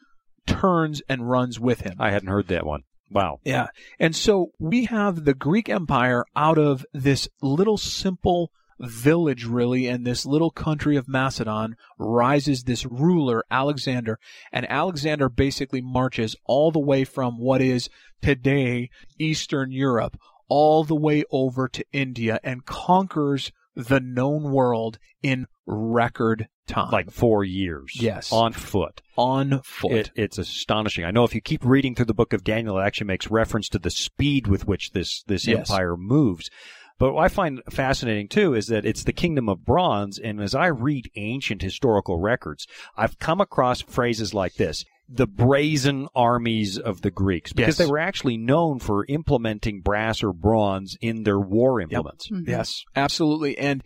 turns and runs with him. I hadn't heard that one. Wow. Yeah. And so we have the Greek Empire out of this little simple village, really, and this little country of Macedon rises this ruler, Alexander, and Alexander basically marches all the way from what is today Eastern Europe, all the way over to India, and conquers the known world in record time. Like 4 years. Yes. On foot. On foot. It's astonishing. I know if you keep reading through the book of Daniel, it actually makes reference to the speed with which this empire moves. But what I find fascinating, too, is that it's the kingdom of bronze, and as I read ancient historical records, I've come across phrases like this. the brazen armies of the Greeks, because they were actually known for implementing brass or bronze in their war implements. Yep. Mm-hmm. Yes, absolutely. And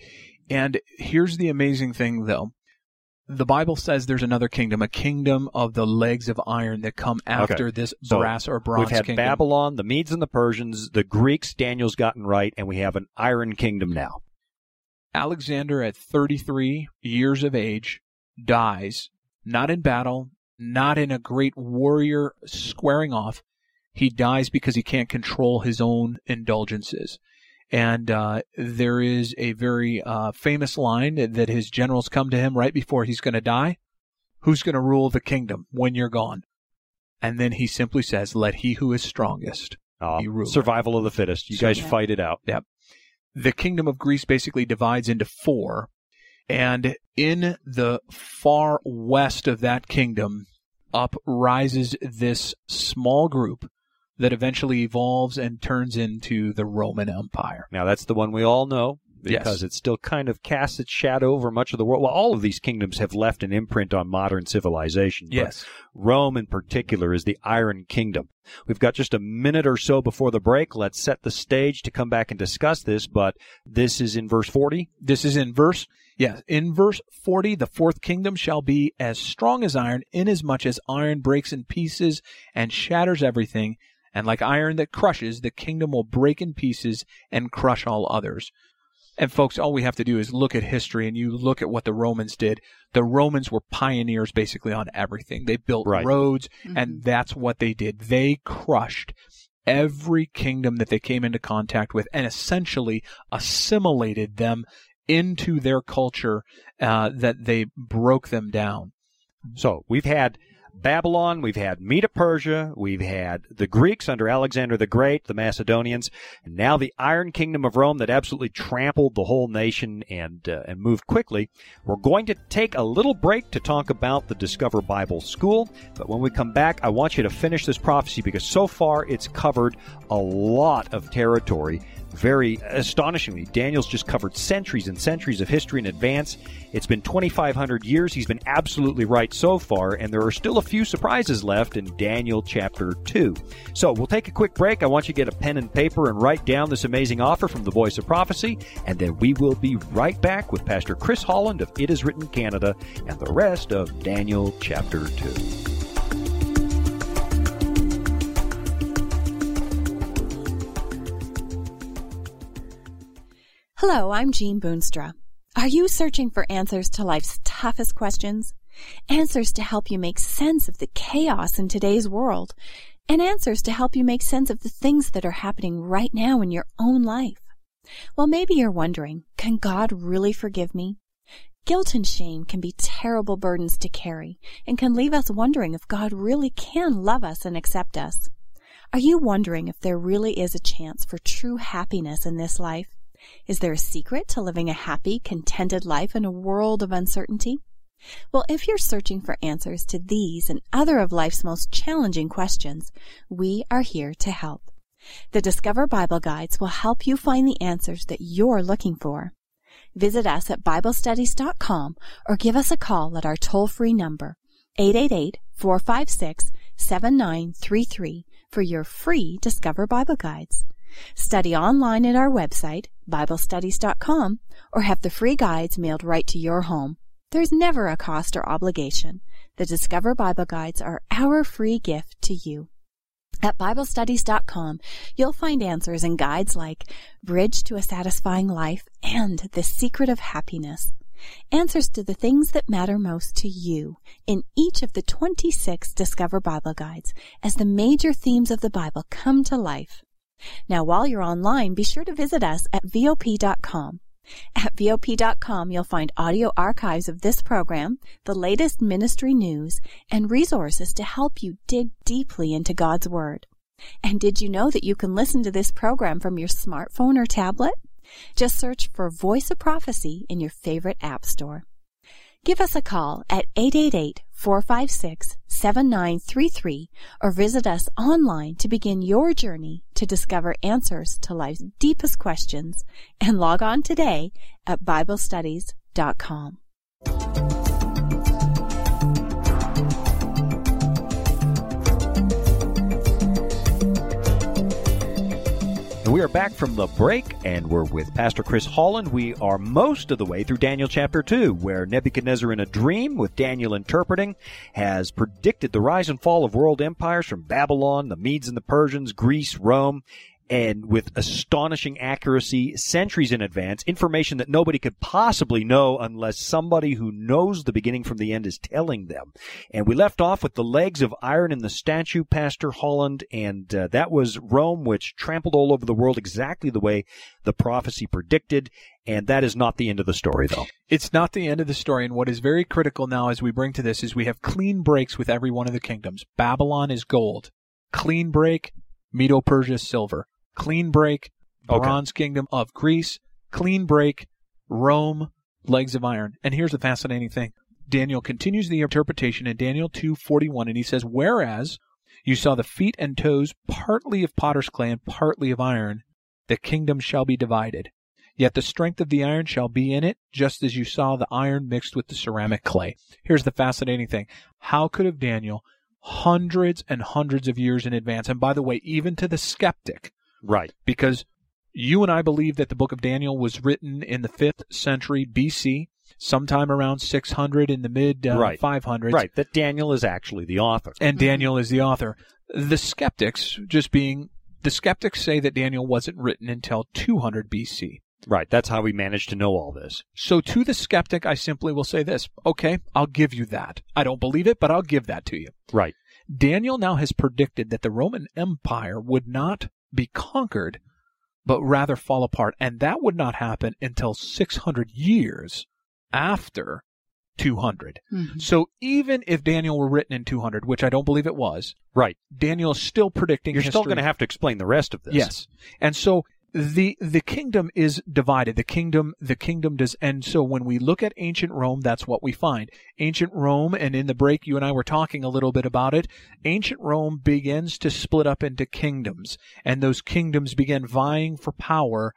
here's the amazing thing, though. The Bible says there's another kingdom, a kingdom of the legs of iron that come after this brass or bronze kingdom. We've had Babylon, the Medes and the Persians, the Greeks, Daniel's gotten right, and we have an iron kingdom now. Alexander, at 33 years of age, dies, not in battle, not in a great warrior squaring off. He dies because he can't control his own indulgences. And there is a very famous line that his generals come to him right before he's going to die. Who's going to rule the kingdom when you're gone? And then he simply says, let he who is strongest be ruler. Survival of the fittest. You guys fight it out. Yep. The kingdom of Greece basically divides into four. And in the far west of that kingdom up rises this small group that eventually evolves and turns into the Roman Empire. Now, that's the one we all know, because it still kind of casts its shadow over much of the world. Well, all of these kingdoms have left an imprint on modern civilization. Yes. Rome, in particular, is the Iron Kingdom. We've got just a minute or so before the break. Let's set the stage to come back and discuss this, but this is in verse 40. This is in verse... Yes, in verse 40, the fourth kingdom shall be as strong as iron, inasmuch as iron breaks in pieces and shatters everything, and like iron that crushes, the kingdom will break in pieces and crush all others. And folks, all we have to do is look at history, and you look at what the Romans did. The Romans were pioneers basically on everything. They built roads, and that's what they did. They crushed every kingdom that they came into contact with and essentially assimilated them into their culture, that they broke them down. So we've had Babylon, we've had Medo-Persia, we've had the Greeks under Alexander the Great, the Macedonians, and now the Iron Kingdom of Rome that absolutely trampled the whole nation and moved quickly. We're going to take a little break to talk about the Discover Bible School, but when we come back, I want you to finish this prophecy, because so far it's covered a lot of territory. Very astonishingly, Daniel's just covered centuries and centuries of history in advance. It's been 2,500 years. He's been absolutely right so far, and there are still a few surprises left in Daniel chapter 2. So we'll take a quick break. I want you to get a pen and paper and write down this amazing offer from the Voice of Prophecy, and then we will be right back with Pastor Chris Holland of It Is Written Canada and the rest of Daniel chapter 2. Hello, I'm Jean Boonstra. Are you searching for answers to life's toughest questions? Answers to help you make sense of the chaos in today's world, and answers to help you make sense of the things that are happening right now in your own life. Well, maybe you're wondering, can God really forgive me? Guilt and shame can be terrible burdens to carry and can leave us wondering if God really can love us and accept us. Are you wondering if there really is a chance for true happiness in this life? Is there a secret to living a happy, contented life in a world of uncertainty? Well, if you're searching for answers to these and other of life's most challenging questions, we are here to help. The Discover Bible Guides will help you find the answers that you're looking for. Visit us at BibleStudies.com or give us a call at our toll-free number, 888-456-7933, for your free Discover Bible Guides. Study online at our website, BibleStudies.com, or have the free guides mailed right to your home. There's never a cost or obligation. The Discover Bible Guides are our free gift to you. At BibleStudies.com, you'll find answers and guides like Bridge to a Satisfying Life and The Secret of Happiness. Answers to the things that matter most to you in each of the 26 Discover Bible Guides as the major themes of the Bible come to life. Now, while you're online, be sure to visit us at VOP.com. At VOP.com, you'll find audio archives of this program, the latest ministry news, and resources to help you dig deeply into God's Word. And did you know that you can listen to this program from your smartphone or tablet? Just search for Voice of Prophecy in your favorite app store. Give us a call at 888-456-7933 or visit us online to begin your journey to discover answers to life's deepest questions, and log on today at BibleStudies.com. We are back from the break, and we're with Pastor Chris Holland. We are most of the way through Daniel chapter 2, where Nebuchadnezzar in a dream, with Daniel interpreting, has predicted the rise and fall of world empires from Babylon, the Medes and the Persians, Greece, Rome, and with astonishing accuracy, centuries in advance, information that nobody could possibly know unless somebody who knows the beginning from the end is telling them. And we left off with the legs of iron in the statue, Pastor Holland, and that was Rome, which trampled all over the world exactly the way the prophecy predicted. And that is not the end of the story, though. It's not the end of the story. And what is very critical now as we bring to this is we have clean breaks with every one of the kingdoms. Babylon is gold. Clean break, Medo-Persia silver. Clean break, Bronze Kingdom of Greece. Clean break, Rome, legs of iron. And here's the fascinating thing. Daniel continues the interpretation in Daniel 2:41, and he says, "Whereas you saw the feet and toes partly of potter's clay and partly of iron, the kingdom shall be divided. Yet the strength of the iron shall be in it, just as you saw the iron mixed with the ceramic clay." Here's the fascinating thing. How could have Daniel, hundreds and hundreds of years in advance, and by the way, even to the skeptic, right, because you and I believe that the book of Daniel was written in the 5th century BC, sometime around 600 in the mid 500s. Right, that Daniel is actually the author. And Daniel is the author. The skeptics, say that Daniel wasn't written until 200 BC. Right, that's how we managed to know all this. So to the skeptic, I simply will say this. Okay, I'll give you that. I don't believe it, but I'll give that to you. Right. Daniel now has predicted that the Roman Empire would not be conquered, but rather fall apart. And that would not happen until 600 years after 200. Mm-hmm. So even if Daniel were written in 200, which I don't believe it was, right, Daniel is still predicting history. You're still going to have to explain the rest of this. Yes. And so the kingdom is divided. The kingdom does. And so when we look at ancient Rome, that's what we find. Ancient Rome, and in the break, you and I were talking a little bit about it. Ancient Rome begins to split up into kingdoms, and those kingdoms begin vying for power,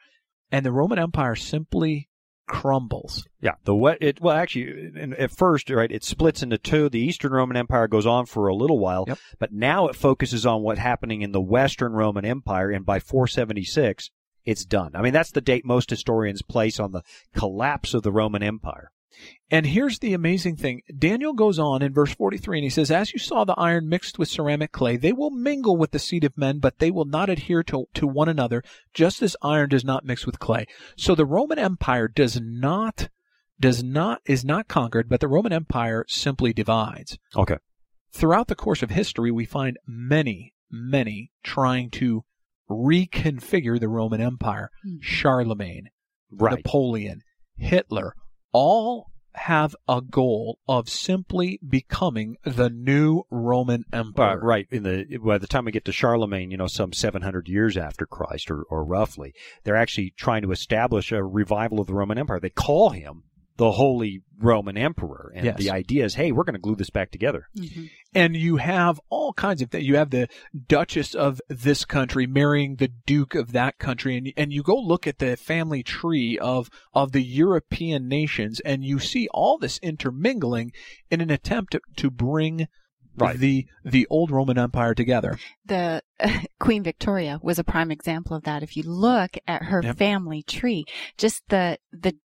and the Roman Empire simply crumbles. Yeah. At first, right, it splits into two. The Eastern Roman Empire goes on for a little while, yep, but now it focuses on what's happening in the Western Roman Empire, and by 476, it's done. I mean, that's the date most historians place on the collapse of the Roman Empire. And here's the amazing thing. Daniel goes on in verse 43, and he says, "As you saw the iron mixed with ceramic clay, they will mingle with the seed of men, but they will not adhere to one another, just as iron does not mix with clay." So the Roman Empire is not conquered, but the Roman Empire simply divides. Okay. Throughout the course of history, we find many, many trying to reconfigure the Roman Empire. Charlemagne, right, Napoleon, Hitler, all have a goal of simply becoming the new Roman Empire. Right. By the time we get to Charlemagne, some 700 years after Christ, or roughly, they're actually trying to establish a revival of the Roman Empire. They call him the Holy Roman Emperor. And yes, the idea is, hey, we're going to glue this back together. Mm-hmm. And you have all kinds of things. You have the Duchess of this country marrying the Duke of that country. And you go look at the family tree of the European nations, and you see all this intermingling in an attempt to bring, right, the old Roman Empire together. The Queen Victoria was a prime example of that. If you look at her, yep, family tree, just the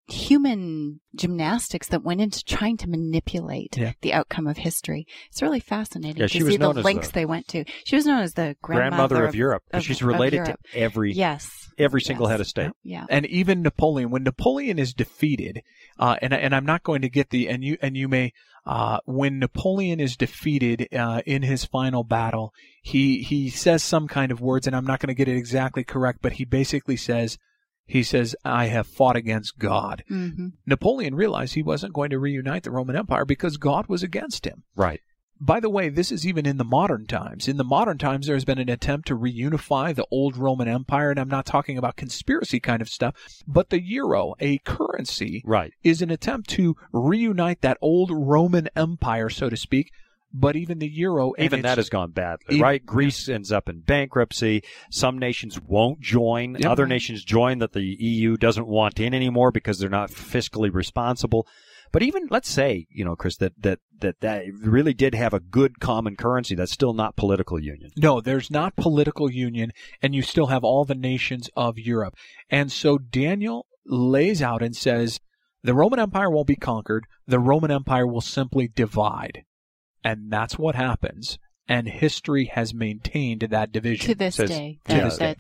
human gymnastics that went into trying to manipulate, yeah, the outcome of history. It's really fascinating, yeah, to see the lengths they went to. She was known as the grandmother of Europe. She's related to every single head of state. Yeah. And even Napoleon, when Napoleon is defeated, and I'm not going to get the, and you may, when Napoleon is defeated in his final battle, he says some kind of words, and I'm not going to get it exactly correct, but he basically says, "I have fought against God." Mm-hmm. Napoleon realized he wasn't going to reunite the Roman Empire because God was against him. Right. By the way, this is even in the modern times. In the modern times, there has been an attempt to reunify the old Roman Empire, and I'm not talking about conspiracy kind of stuff, but the euro, a currency, right, is an attempt to reunite that old Roman Empire, so to speak. But even the euro, even that has gone badly, right? Greece ends up in bankruptcy. Some nations won't join. Yep. Other nations join that the EU doesn't want in anymore because they're not fiscally responsible. But even let's say, you know, Chris, that really did have a good common currency. That's still not political union. No, there's not political union, and you still have all the nations of Europe. And so Daniel lays out and says, the Roman Empire won't be conquered. The Roman Empire will simply divide. And that's what happens. And history has maintained that division. To this day.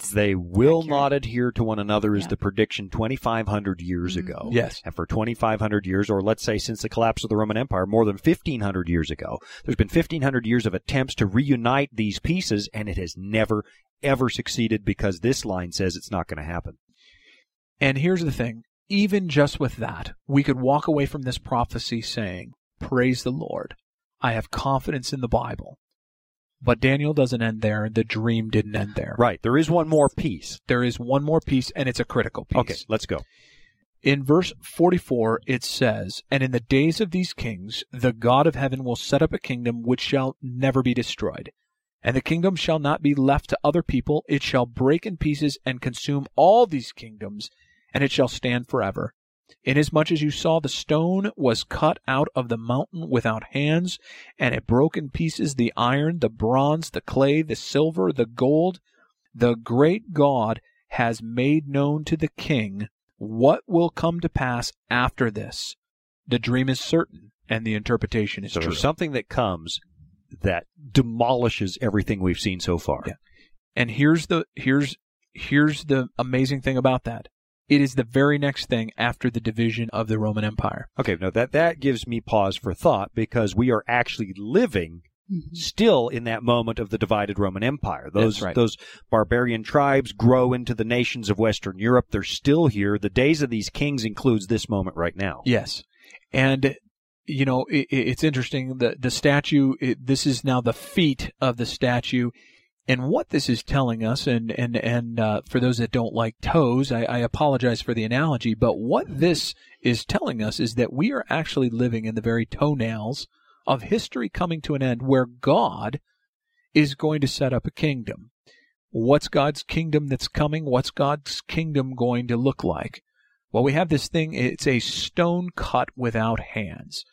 They will not adhere to one another is the prediction 2,500 years ago. Yes. And for 2,500 years, or let's say since the collapse of the Roman Empire, more than 1,500 years ago, there's been 1,500 years of attempts to reunite these pieces, and it has never, ever succeeded because this line says it's not going to happen. And here's the thing. Even just with that, we could walk away from this prophecy saying, praise the Lord. I have confidence in the Bible. But Daniel doesn't end there. The dream didn't end there. Right. There is one more piece. There is one more piece, and it's a critical piece. Okay, let's go. In verse 44, it says, and in the days of these kings, the God of heaven will set up a kingdom which shall never be destroyed. And the kingdom shall not be left to other people. It shall break in pieces and consume all these kingdoms, and it shall stand forever. Inasmuch as you saw the stone was cut out of the mountain without hands, and it broke in pieces the iron, the bronze, the clay, the silver, the gold, the great God has made known to the king what will come to pass after this. The dream is certain, and the interpretation is true. There's something that comes that demolishes everything we've seen so far. Yeah. And here's the amazing thing about that. It is the very next thing after the division of the Roman Empire. Okay, now that gives me pause for thought, because we are actually living still in that moment of the divided Roman Empire. Those barbarian tribes grow into the nations of Western Europe. They're still here. The days of these kings includes this moment right now. Yes. And, you know, it's interesting. The statue, this is now the feet of the statue. And what this is telling us, and for those that don't like toes, I apologize for the analogy, but what this is telling us is that we are actually living in the very toenails of history coming to an end, where God is going to set up a kingdom. What's God's kingdom that's coming? What's God's kingdom going to look like? Well, we have this thing, it's a stone cut without hands.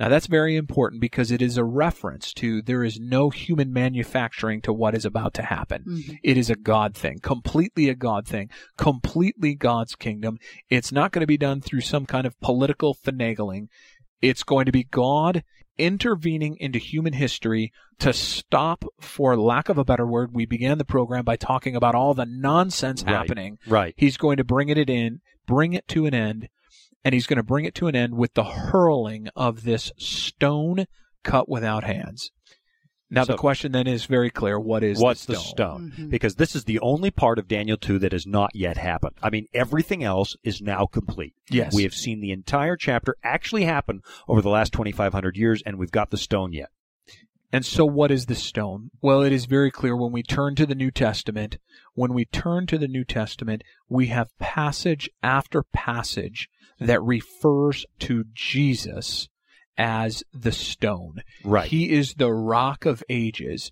Now, that's very important, because it is a reference to there is no human manufacturing to what is about to happen. Mm-hmm. It is a God thing, completely a God thing, completely God's kingdom. It's not going to be done through some kind of political finagling. It's going to be God intervening into human history to stop, for lack of a better word. We began the program by talking about all the nonsense happening. Right. He's going to bring it to an end. And he's going to bring it to an end with the hurling of this stone cut without hands. Now, the question then is very clear. What's the stone? Mm-hmm. Because this is the only part of Daniel 2 that has not yet happened. I mean, everything else is now complete. Yes. We have seen the entire chapter actually happen over the last 2,500 years, and we've got the stone yet. And so what is the stone? Well, it is very clear when we turn to the New Testament. When we turn to the New Testament, we have passage after passage that refers to Jesus as the stone. Right. He is the rock of ages.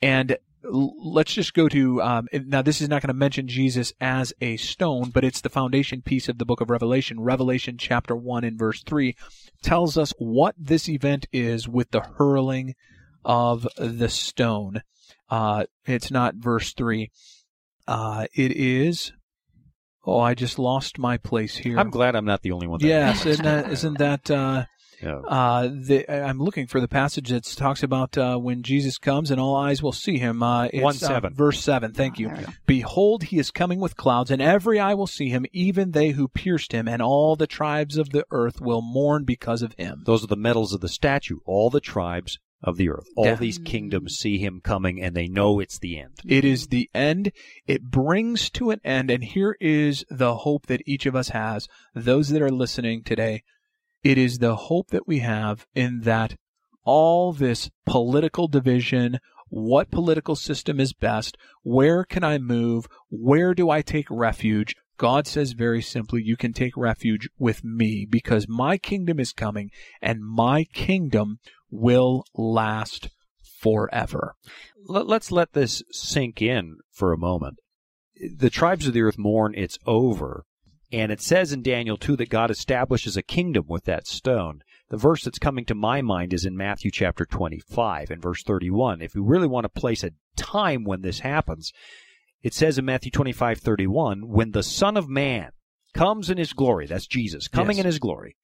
And let's just go to, now this is not going to mention Jesus as a stone, but it's the foundation piece of the book of Revelation. Revelation chapter 1 and verse 3 tells us what this event is with the hurling of the stone. It's not verse 3. It is... Oh, I just lost my place here. I'm glad I'm not the only one. Yes, I'm looking for the passage that talks about when Jesus comes and all eyes will see him. It's 1:7. Verse 7, thank you. Behold, he is coming with clouds, and every eye will see him, even they who pierced him, and all the tribes of the earth will mourn because of him. Those are the medals of the statue, all the tribes of the earth. All these kingdoms see him coming, and they know it's the end. It is the end. It brings to an end, and here is the hope that each of us has. Those that are listening today, it is the hope that we have in that all this political division, what political system is best, where can I move, where do I take refuge? God says very simply, you can take refuge with me, because my kingdom is coming, and my kingdom will last forever. Let's let this sink in for a moment. The tribes of the earth mourn, it's over. And it says in Daniel 2 that God establishes a kingdom with that stone. The verse that's coming to my mind is in Matthew chapter 25 and verse 31. If you really want to place a time when this happens, it says in Matthew 25:31, when the Son of Man comes in his glory, that's Jesus, coming in his glory,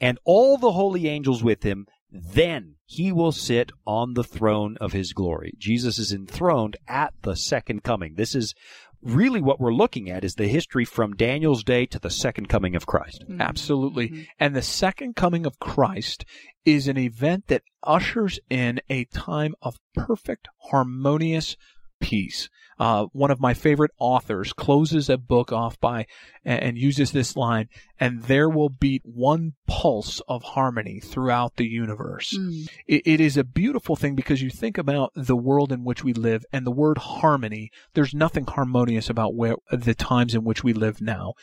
and all the holy angels with him, then he will sit on the throne of his glory. Jesus is enthroned at the second coming. This is really what we're looking at, is the history from Daniel's day to the second coming of Christ. Mm-hmm. Absolutely. Mm-hmm. And the second coming of Christ is an event that ushers in a time of perfect, harmonious peace. One of my favorite authors closes a book off by and uses this line, and there will beat one pulse of harmony throughout the universe. Mm. It is a beautiful thing, because you think about the world in which we live and the word harmony, there's nothing harmonious about the times in which we live now.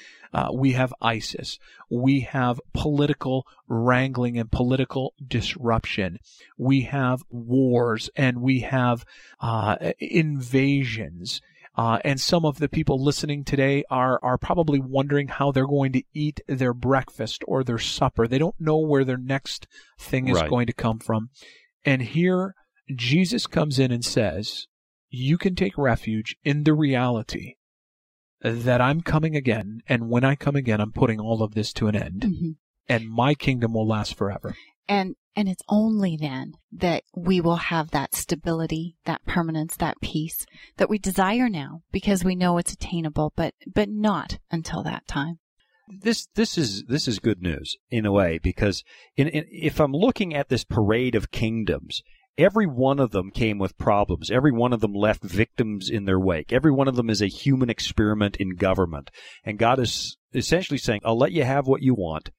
We have ISIS. We have political wrangling and political disruption. We have wars, and we have invasions. And some of the people listening today are probably wondering how they're going to eat their breakfast or their supper. They don't know where their next thing is going to come from. And here Jesus comes in and says, you can take refuge in the reality that I'm coming again. And when I come again, I'm putting all of this to an end. Mm-hmm. And my kingdom will last forever. And it's only then that we will have that stability, that permanence, that peace that we desire now, because we know it's attainable, but not until that time. This is good news in a way, because if I'm looking at this parade of kingdoms, every one of them came with problems. Every one of them left victims in their wake. Every one of them is a human experiment in government. And God is essentially saying, I'll let you have what you want.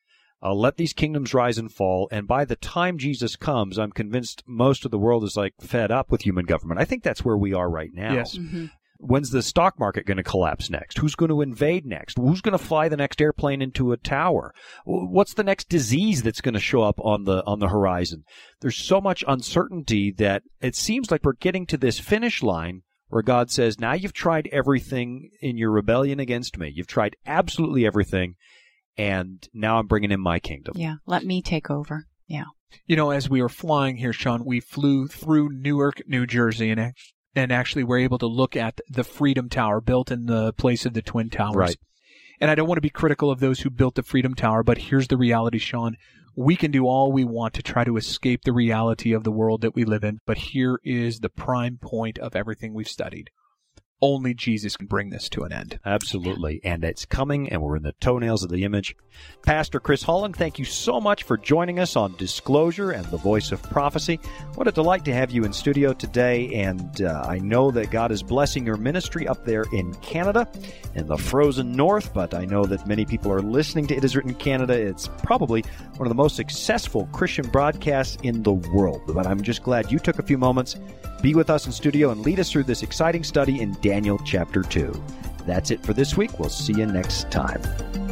I'll let these kingdoms rise and fall, and by the time Jesus comes, I'm convinced most of the world is like fed up with human government. I think that's where we are right now. Yes. Mm-hmm. When's the stock market going to collapse next? Who's going to invade next? Who's going to fly the next airplane into a tower? What's the next disease that's going to show up on the horizon? There's so much uncertainty that it seems like we're getting to this finish line where God says, now you've tried everything in your rebellion against me. You've tried absolutely everything. And now I'm bringing in my kingdom. Yeah, let me take over. Yeah. You know, as we were flying here, Shawn, we flew through Newark, New Jersey, and actually were able to look at the Freedom Tower built in the place of the Twin Towers. Right. And I don't want to be critical of those who built the Freedom Tower, but here's the reality, Shawn. We can do all we want to try to escape the reality of the world that we live in, but here is the prime point of everything we've studied. Only Jesus can bring this to an end. Absolutely. And it's coming, and we're in the toenails of the image. Pastor Chris Holland, thank you so much for joining us on Disclosure and the Voice of Prophecy. What a delight to have you in studio today. And I know that God is blessing your ministry up there in Canada, in the frozen north. But I know that many people are listening to It Is Written Canada. It's probably one of the most successful Christian broadcasts in the world. But I'm just glad you took a few moments. Be with us in studio and lead us through this exciting study in Daniel chapter 2. That's it for this week. We'll see you next time.